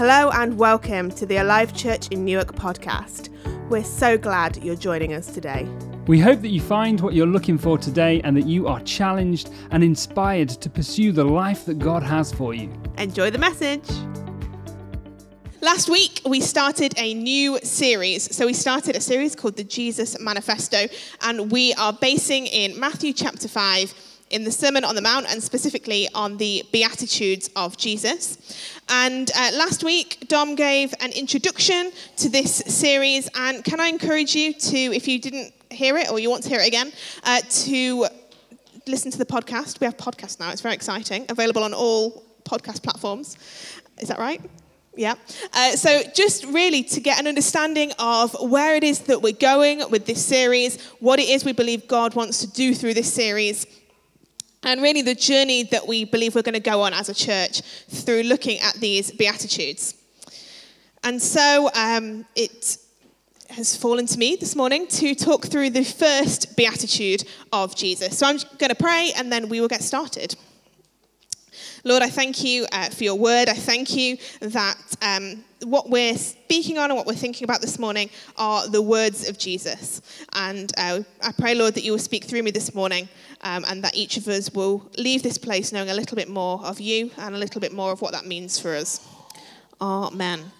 Hello and welcome to the Alive Church in Newark podcast. We're so glad you're joining us today. We hope that you find what you're looking for today and that you are challenged and inspired to pursue the life that God has for you. Enjoy the message. Last week, we started a new series. So we started a series called The Jesus Manifesto, and we are basing in Matthew chapter 5 in the Sermon on the Mount, and specifically on the Beatitudes of Jesus. And last week, Dom gave an introduction to this series, and can I encourage you to, if you didn't hear it or you want to hear it again, to listen to the podcast. We have podcasts now, it's very exciting, available on all podcast platforms. Is that right? Yeah. So just really to get an understanding of where it is that we're going with this series, what it is we believe God wants to do through this series, and really the journey that we believe we're going to go on as a church through looking at these Beatitudes. And so it has fallen to me this morning to talk through the first Beatitude of Jesus. So I'm going to pray and then we will get started. Lord, I thank you for your word. I thank you that what we're speaking on and what we're thinking about this morning are the words of Jesus. And I pray, Lord, that you will speak through me this morning and that each of us will leave this place knowing a little bit more of you and a little bit more of what that means for us. Amen.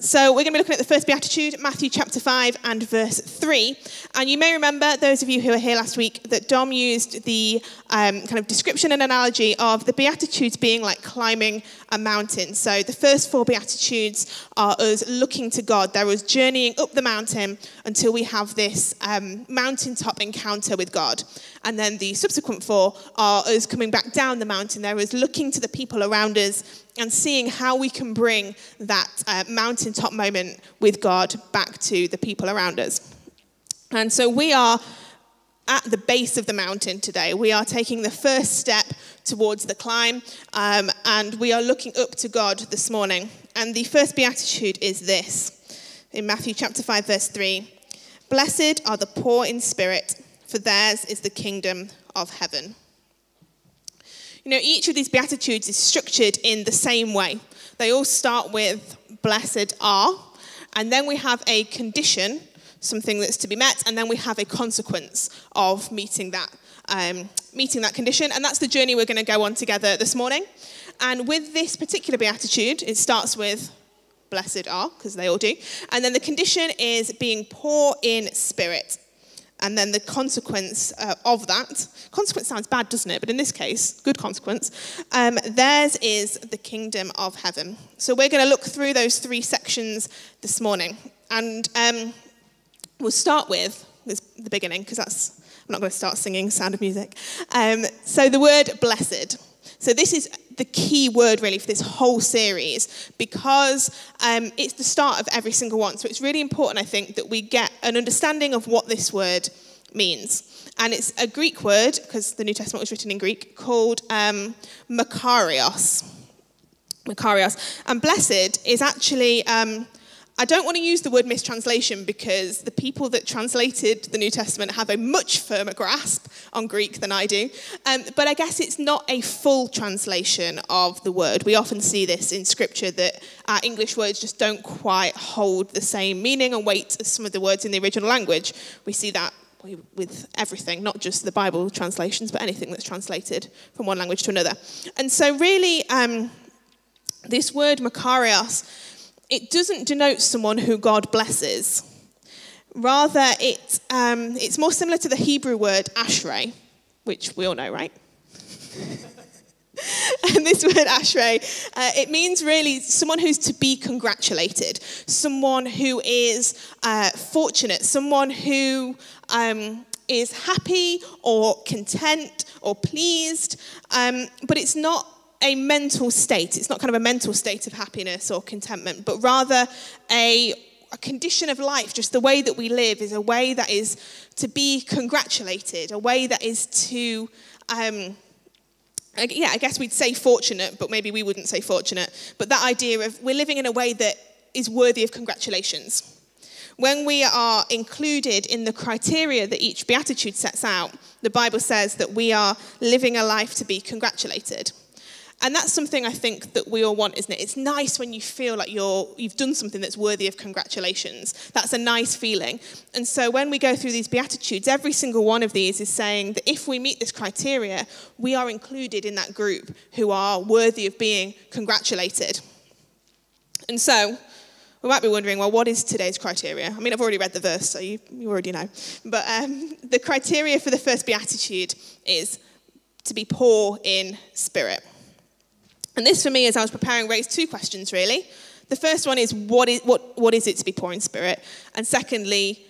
So we're going to be looking at the first Beatitude, Matthew chapter 5 and verse 3. And you may remember, those of you who were here last week, that Dom used the kind of description and analogy of the Beatitudes being like climbing a mountain. So the first four Beatitudes are us looking to God. They're us journeying up the mountain until we have this mountaintop encounter with God. And then the subsequent four are us coming back down the mountain. They're us looking to the people around us and seeing how we can bring that mountaintop moment with God back to the people around us. And so we are at the base of the mountain today. We are taking the first step towards the climb, and we are looking up to God this morning. And the first Beatitude is this, in Matthew chapter 5, verse 3. Blessed are the poor in spirit, for theirs is the kingdom of heaven. You know, each of these Beatitudes is structured in the same way. They all start with blessed are, and then we have a condition, something that's to be met, and then we have a consequence of meeting that condition. And that's the journey we're going to go on together this morning. And with this particular Beatitude, it starts with blessed are, because they all do. And then the condition is being poor in spirit. And then the consequence of that, consequence sounds bad, doesn't it? But in this case, good consequence, theirs is the kingdom of heaven. So we're going to look through those three sections this morning. And we'll start with the beginning, because that's, I'm not going to start singing Sound of Music. So the word blessed. So this is the key word, really, for this whole series, because it's the start of every single one. So it's really important, I think, that we get an understanding of what this word means. And it's a Greek word, because the New Testament was written in Greek, called makarios. And blessed is actually... I don't want to use the word mistranslation because the people that translated the New Testament have a much firmer grasp on Greek than I do. But I guess it's not a full translation of the word. We often see this in Scripture, that our English words just don't quite hold the same meaning and weight as some of the words in the original language. We see that with everything, not just the Bible translations, but anything that's translated from one language to another. And so really, this word makarios, it doesn't denote someone who God blesses. Rather, it's more similar to the Hebrew word ashrei, which we all know, right? And this word ashrei, it means really someone who's to be congratulated, someone who is fortunate, someone who is happy or content or pleased, but it's not a mental state. It's not kind of a mental state of happiness or contentment, but rather a condition of life. Just the way that we live is a way that is to be congratulated, a way that is to, I guess we'd say fortunate, but maybe we wouldn't say fortunate. But that idea of we're living in a way that is worthy of congratulations. When we are included in the criteria that each Beatitude sets out, the Bible says that we are living a life to be congratulated. And that's something I think that we all want, isn't it? It's nice when you feel like you've done something that's worthy of congratulations. That's a nice feeling. And so when we go through these Beatitudes, every single one of these is saying that if we meet this criteria, we are included in that group who are worthy of being congratulated. And so we might be wondering, well, what is today's criteria? I mean, I've already read the verse, so you already know. But the criteria for the first Beatitude is to be poor in spirit. And this, for me, as I was preparing, raised two questions, really. The first one is, what is it to be poor in spirit? And secondly,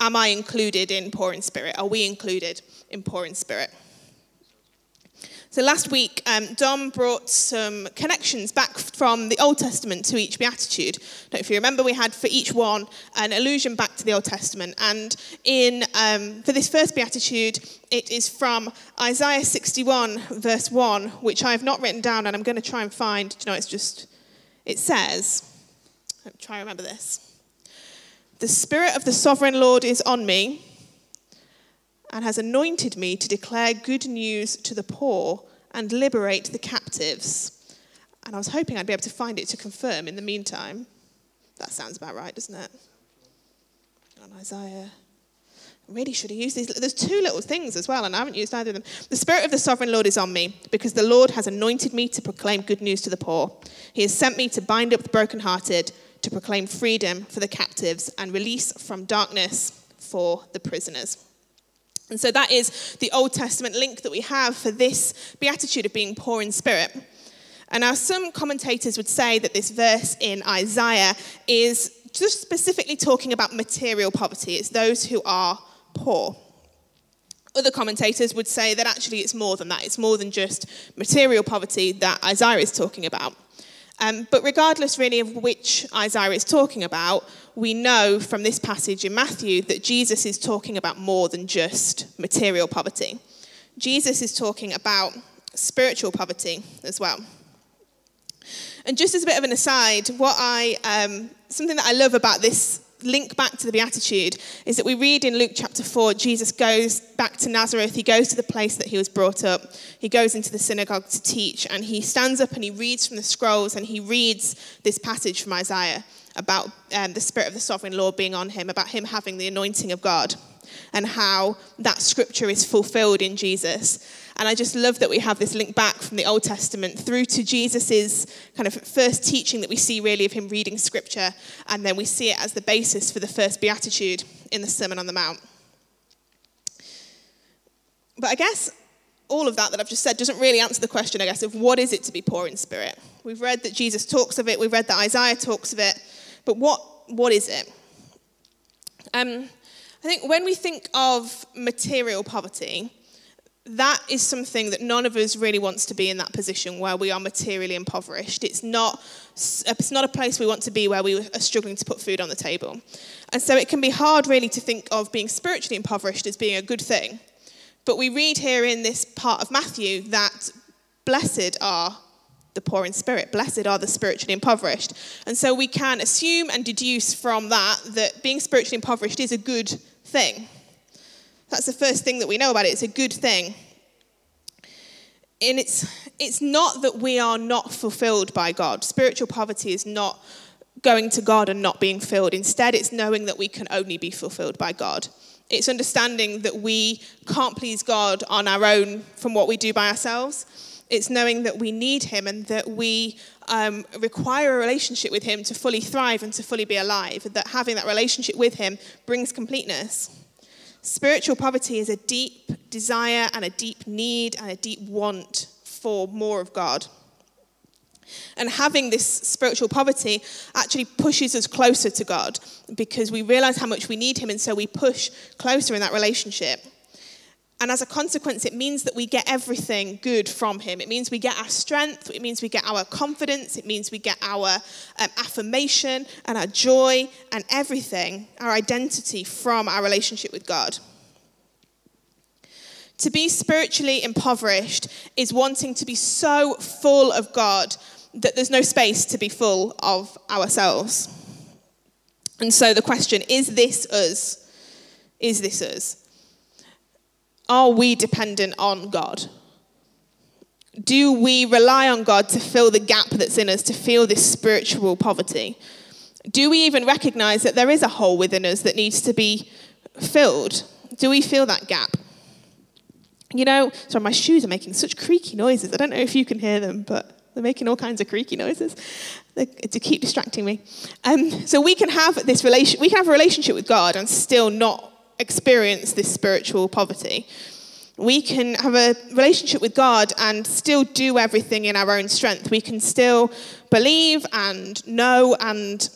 am I included in poor in spirit? Are we included in poor in spirit? So last week, Dom brought some connections back from the Old Testament to each Beatitude. Now, if you remember, we had for each one an allusion back to the Old Testament. And for this first Beatitude, it is from Isaiah 61, verse 1, which I have not written down, and I'm going to try and find. You know, it says, let me try and remember this. The Spirit of the Sovereign Lord is on me, and has anointed me to declare good news to the poor and liberate the captives. And I was hoping I'd be able to find it to confirm in the meantime. That sounds about right, doesn't it? On Isaiah. I really should have used these. There's two little things as well, and I haven't used either of them. The Spirit of the Sovereign Lord is on me, because the Lord has anointed me to proclaim good news to the poor. He has sent me to bind up the brokenhearted, to proclaim freedom for the captives and release from darkness for the prisoners. And so that is the Old Testament link that we have for this beatitude of being poor in spirit. And now some commentators would say that this verse in Isaiah is just specifically talking about material poverty. It's those who are poor. Other commentators would say that actually it's more than that. It's more than just material poverty that Isaiah is talking about. But regardless really of which Isaiah is talking about, we know from this passage in Matthew that Jesus is talking about more than just material poverty. Jesus is talking about spiritual poverty as well. And just as a bit of an aside, something that I love about this link back to the Beatitude is that we read in Luke chapter 4, Jesus goes back to Nazareth, he goes to the place that he was brought up, he goes into the synagogue to teach, and he stands up and he reads from the scrolls, and he reads this passage from Isaiah about the Spirit of the Sovereign Lord being on him, about him having the anointing of God, and how that scripture is fulfilled in Jesus. And I just love that we have this link back from the Old Testament through to Jesus's kind of first teaching that we see really of him reading scripture, and then we see it as the basis for the first Beatitude in the Sermon on the Mount. But I guess all of that I've just said doesn't really answer the question, I guess, of what is it to be poor in spirit? We've read that Jesus talks of it, we've read that Isaiah talks of it, but what is it? I think when we think of material poverty, that is something that none of us really wants to be in, that position where we are materially impoverished. It's not a place we want to be where we are struggling to put food on the table. And so it can be hard really to think of being spiritually impoverished as being a good thing. But we read here in this part of Matthew that blessed are the poor in spirit, blessed are the spiritually impoverished. And so we can assume and deduce from that being spiritually impoverished is a good thing. That's the first thing that we know about it. It's a good thing. And it's not that we are not fulfilled by God. Spiritual poverty is not going to God and not being filled. Instead, it's knowing that we can only be fulfilled by God. It's understanding that we can't please God on our own from what we do by ourselves. It's knowing that we need him and that we require a relationship with him to fully thrive and to fully be alive. That having that relationship with him brings completeness. Spiritual poverty is a deep desire and a deep need and a deep want for more of God. And having this spiritual poverty actually pushes us closer to God, because we realize how much we need him, and so we push closer in that relationship. And as a consequence, it means that we get everything good from him. It means we get our strength, it means we get our confidence, it means we get our affirmation and our joy and everything, our identity from our relationship with God. To be spiritually impoverished is wanting to be so full of God that there's no space to be full of ourselves. And so the question, is this us? Is this us? Are we dependent on God? do we rely on God to fill the gap that's in us, to feel this spiritual poverty? Do we even recognize that there is a hole within us that needs to be filled? Do we feel that gap? You know, sorry, my shoes are making such creaky noises. I don't know if you can hear them, but they're making all kinds of creaky noises to keep distracting me. So we can have this relation. We can have a relationship with God and still not experience this spiritual poverty. We can have a relationship with God and still do everything in our own strength. We can still believe and know, and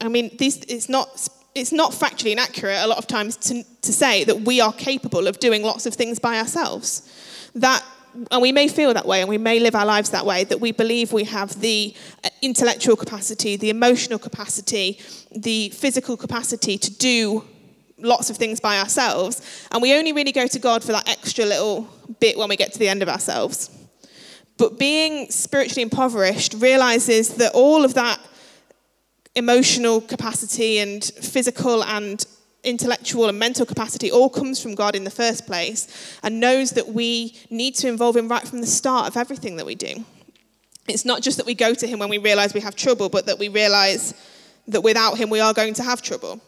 I mean, it's not factually inaccurate a lot of times to say that we are capable of doing lots of things by ourselves. And we may feel that way, and we may live our lives that way, that we believe we have the intellectual capacity, the emotional capacity, the physical capacity to do lots of things by ourselves. And we only really go to God for that extra little bit when we get to the end of ourselves. But being spiritually impoverished realizes that all of that emotional capacity and physical and intellectual and mental capacity all comes from God in the first place, and knows that we need to involve him right from the start of everything that we do. It's not just that we go to him when we realize we have trouble, but that we realize that without him we are going to have trouble.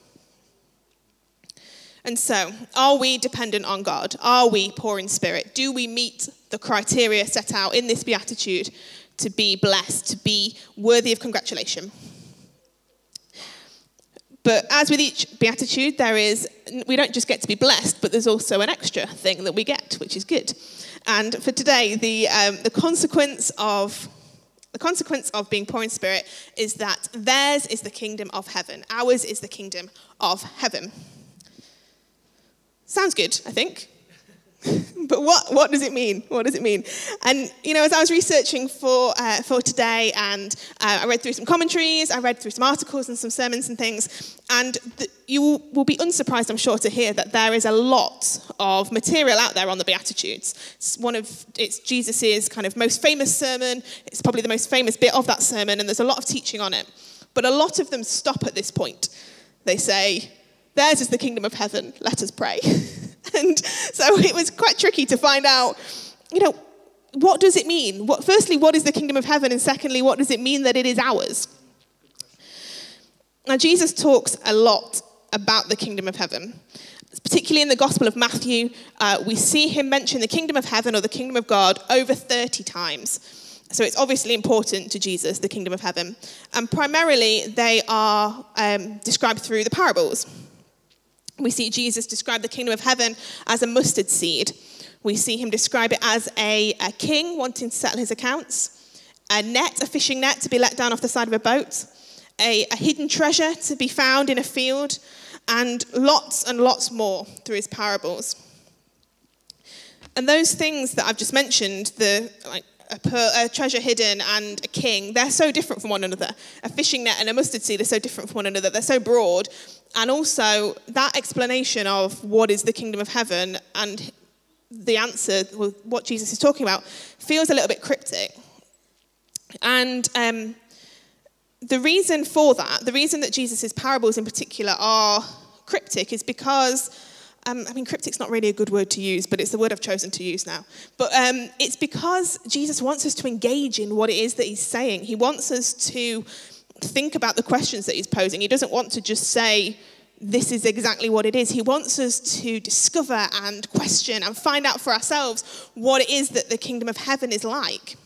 And so, are we dependent on God? Are we poor in spirit? Do we meet the criteria set out in this beatitude to be blessed, to be worthy of congratulation? But as with each beatitude, we don't just get to be blessed, but there's also an extra thing that we get, which is good. And for today, the consequence of being poor in spirit is that theirs is the kingdom of heaven. Ours is the kingdom of heaven. Sounds good, I think. But what does it mean? What does it mean? And, you know, as I was researching for today, and I read through some commentaries, I read through some articles and some sermons and things, and you will be unsurprised, I'm sure, to hear that there is a lot of material out there on the Beatitudes. It's Jesus's kind of most famous sermon. It's probably the most famous bit of that sermon, and there's a lot of teaching on it. But a lot of them stop at this point. They say, theirs is the kingdom of heaven, let us pray. And so it was quite tricky to find out, you know, what does it mean? Firstly, what is the kingdom of heaven? And secondly, what does it mean that it is ours? Now, Jesus talks a lot about the kingdom of heaven. Particularly in the Gospel of Matthew, we see him mention the kingdom of heaven or the kingdom of God over 30 times. So it's obviously important to Jesus, the kingdom of heaven. And primarily, they are described through the parables. We see Jesus describe the kingdom of heaven as a mustard seed. We see him describe it as a king wanting to settle his accounts, a fishing net to be let down off the side of a boat, a hidden treasure to be found in a field, and lots more through his parables. And those things that I've just mentioned, a treasure hidden and a king, they're so different from one another. A fishing net and a mustard seed are so different from one another. They're so broad. And also, that explanation of what is the kingdom of heaven and the answer, what Jesus is talking about, feels a little bit cryptic. And the reason for that, the reason that Jesus' parables in particular are cryptic is because, cryptic's not really a good word to use, but it's the word I've chosen to use now. But it's because Jesus wants us to engage in what it is that he's saying. He wants us to think about the questions that he's posing. He doesn't want to just say, this is exactly what it is. He wants us to discover and question and find out for ourselves what it is that the kingdom of heaven is like.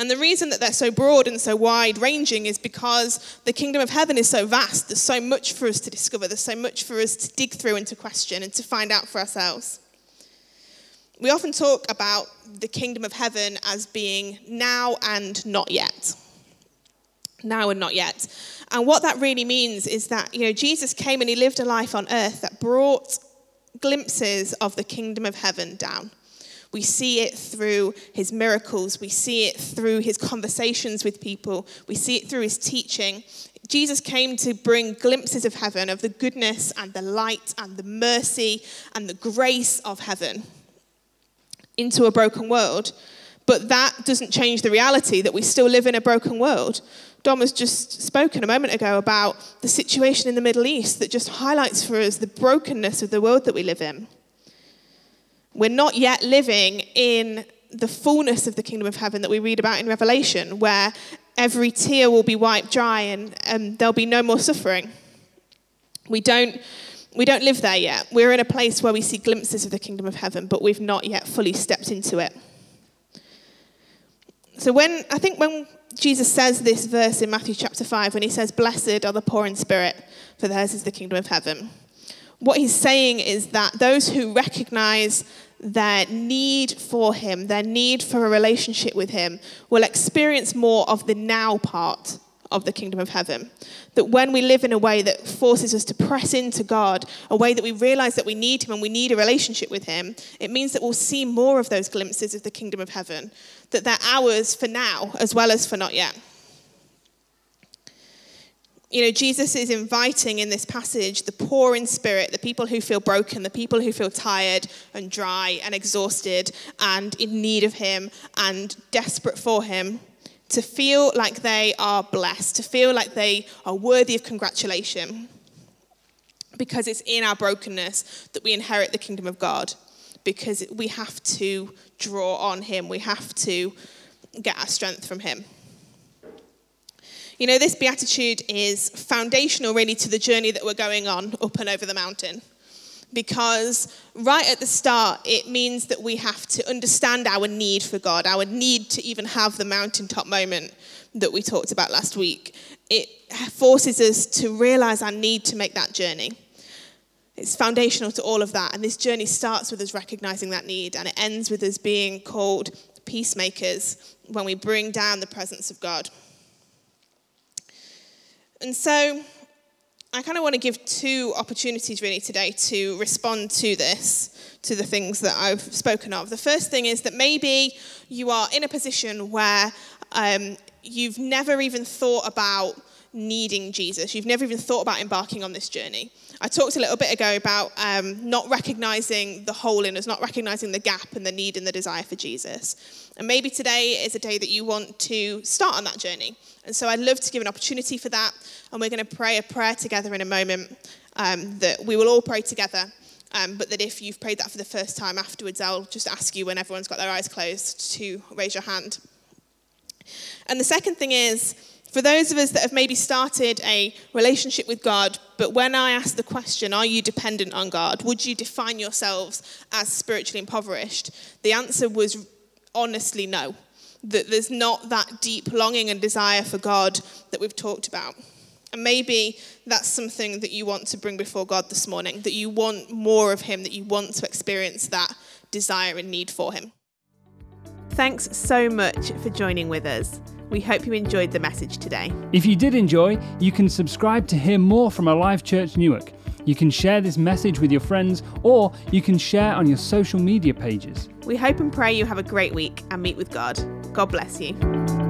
And the reason that they're so broad and so wide-ranging is because the kingdom of heaven is so vast. There's so much for us to discover. There's so much for us to dig through and to question and to find out for ourselves. We often talk about the kingdom of heaven as being now and not yet. Now and not yet. And what that really means is that, you know, Jesus came and he lived a life on earth that brought glimpses of the kingdom of heaven down. We see it through his miracles. We see it through his conversations with people. We see it through his teaching. Jesus came to bring glimpses of heaven, of the goodness and the light and the mercy and the grace of heaven into a broken world. But that doesn't change the reality that we still live in a broken world. Dom has just spoken a moment ago about the situation in the Middle East that just highlights for us the brokenness of the world that we live in. We're not yet living in the fullness of the kingdom of heaven that we read about in Revelation, where every tear will be wiped dry and there'll be no more suffering. We don't live there yet. We're in a place where we see glimpses of the kingdom of heaven, but we've not yet fully stepped into it. So when Jesus says this verse in Matthew chapter 5, when he says, "Blessed are the poor in spirit, for theirs is the kingdom of heaven," what he's saying is that those who recognize their need for him, their need for a relationship with him, will experience more of the now part of the kingdom of heaven. That when we live in a way that forces us to press into God, a way that we realize that we need him and we need a relationship with him, it means that we'll see more of those glimpses of the kingdom of heaven, that they're ours for now as well as for not yet. You know, Jesus is inviting in this passage the poor in spirit, the people who feel broken, the people who feel tired and dry and exhausted and in need of him and desperate for him, to feel like they are blessed, to feel like they are worthy of congratulation, because it's in our brokenness that we inherit the kingdom of God, because we have to draw on him. We have to get our strength from him. You know, this beatitude is foundational, really, to the journey that we're going on up and over the mountain, because right at the start, it means that we have to understand our need for God, our need to even have the mountaintop moment that we talked about last week. It forces us to realize our need to make that journey. It's foundational to all of that, and this journey starts with us recognizing that need, and it ends with us being called peacemakers when we bring down the presence of God. And so I kind of want to give two opportunities really today to respond to this, to the things that I've spoken of. The first thing is that maybe you are in a position where you've never even thought about needing Jesus. You've never even thought about embarking on this journey. I talked a little bit ago about not recognizing the hole in us, not recognizing the gap and the need and the desire for Jesus. And maybe today is a day that you want to start on that journey. And so I'd love to give an opportunity for that. And we're going to pray a prayer together in a moment that we will all pray together. But that if you've prayed that for the first time afterwards, I'll just ask you when everyone's got their eyes closed to raise your hand. And the second thing is, for those of us that have maybe started a relationship with God, but when I ask the question, are you dependent on God? Would you define yourselves as spiritually impoverished? The answer was honestly no. That there's not that deep longing and desire for God that we've talked about. And maybe that's something that you want to bring before God this morning, that you want more of him, that you want to experience that desire and need for him. Thanks so much for joining with us. We hope you enjoyed the message today. If you did enjoy, you can subscribe to hear more from Alive Church Newark. You can share this message with your friends, or you can share on your social media pages. We hope and pray you have a great week and meet with God. God bless you.